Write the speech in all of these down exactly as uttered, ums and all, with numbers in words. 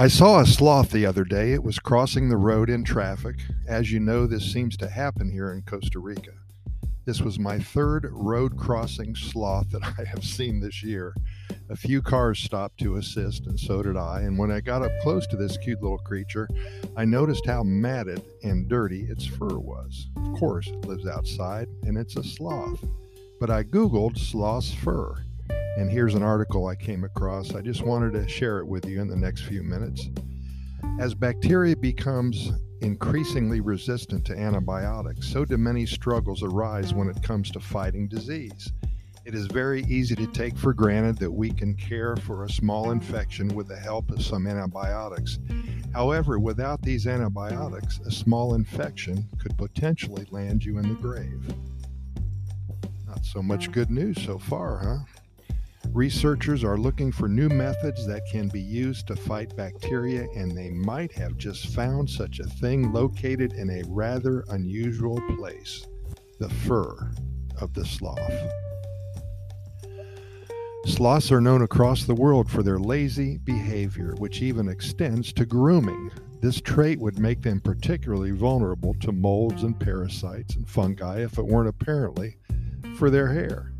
I saw a sloth the other day. It was crossing the road in traffic. As you know, this seems to happen here in Costa Rica. This was my third road crossing sloth that I have seen this year. A few cars stopped to assist, and so did I. And when I got up close to this cute little creature, I noticed how matted and dirty its fur was. Of course, it lives outside, and it's a sloth. But I Googled sloth's fur, and here's an article I came across. I just wanted to share it with you in the next few minutes. As bacteria becomes increasingly resistant to antibiotics, so do many struggles arise when it comes to fighting disease. It is very easy to take for granted that we can care for a small infection with the help of some antibiotics. However, without these antibiotics, a small infection could potentially land you in the grave. Not so much good news so far, huh? Researchers are looking for new methods that can be used to fight bacteria, and they might have just found such a thing located in a rather unusual place: the fur of the sloth. Sloths are known across the world for their lazy behavior, which even extends to grooming. This trait would make them particularly vulnerable to molds and parasites and fungi, if it weren't apparently for their hair.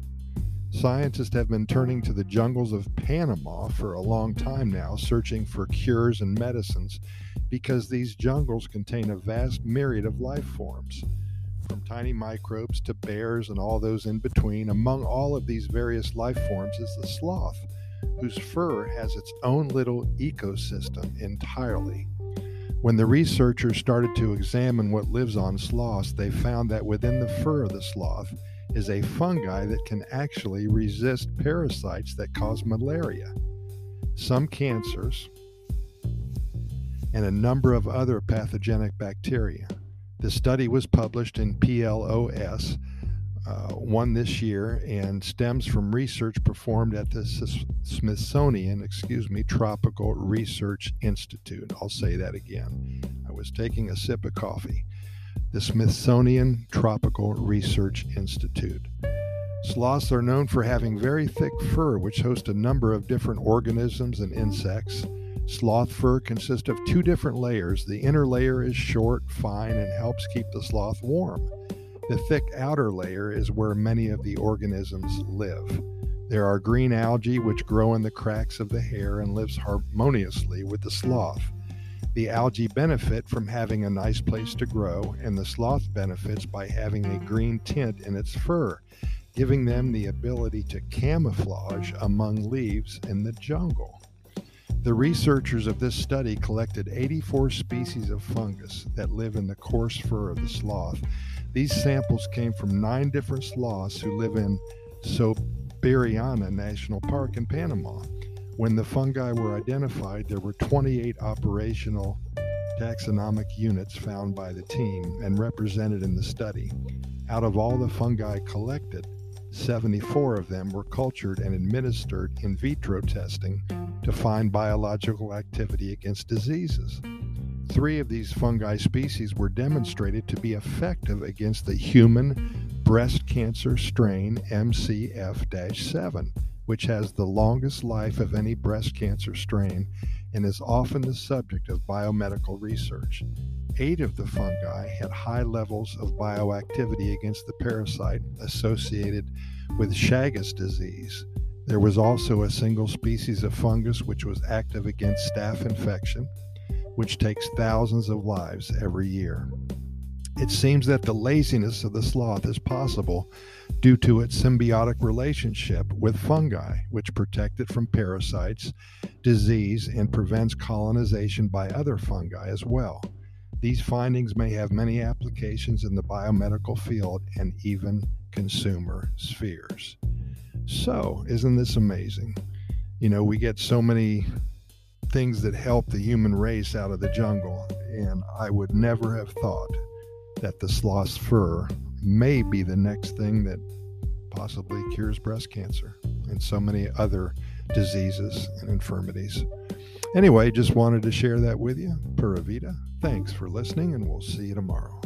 Scientists have been turning to the jungles of Panama for a long time now, searching for cures and medicines, because these jungles contain a vast myriad of life forms, from tiny microbes to bears and all those in between. Among all of these various life forms is the sloth, whose fur has its own little ecosystem entirely. When the researchers started to examine what lives on sloths, they found that within the fur of the sloth is a fungi that can actually resist parasites that cause malaria, some cancers, and a number of other pathogenic bacteria. The study was published in P L O S, uh, one this year, and stems from research performed at the S- Smithsonian, excuse me, Tropical Research Institute. I'll say that again. I was taking a sip of coffee. The Smithsonian Tropical Research Institute. Sloths are known for having very thick fur, which hosts a number of different organisms and insects. Sloth fur consists of two different layers. The inner layer is short, fine, and helps keep the sloth warm. The thick outer layer is where many of the organisms live. There are green algae which grow in the cracks of the hair and lives harmoniously with the sloth. The algae benefit from having a nice place to grow, and the sloth benefits by having a green tint in its fur, giving them the ability to camouflage among leaves in the jungle. The researchers of this study collected eighty-four species of fungus that live in the coarse fur of the sloth. These samples came from nine different sloths who live in Soberania National Park in Panama. When the fungi were identified, there were twenty-eight operational taxonomic units found by the team and represented in the study. Out of all the fungi collected, seventy-four of them were cultured and administered in vitro testing to find biological activity against diseases. Three of these fungi species were demonstrated to be effective against the human breast cancer strain M C F seven. Which has the longest life of any breast cancer strain and is often the subject of biomedical research. Eight of the fungi had high levels of bioactivity against the parasite associated with Chagas disease. There was also a single species of fungus which was active against staph infection, which takes thousands of lives every year. It seems that the laziness of the sloth is possible due to its symbiotic relationship with fungi, which protect it from parasites, disease, and prevents colonization by other fungi as well. These findings may have many applications in the biomedical field and even consumer spheres. So, isn't this amazing? You know, we get so many things that help the human race out of the jungle, and I would never have thought that the sloth's fur may be the next thing that possibly cures breast cancer and so many other diseases and infirmities. Anyway, just wanted to share that with you. Pura Vida. Thanks for listening, and we'll see you tomorrow.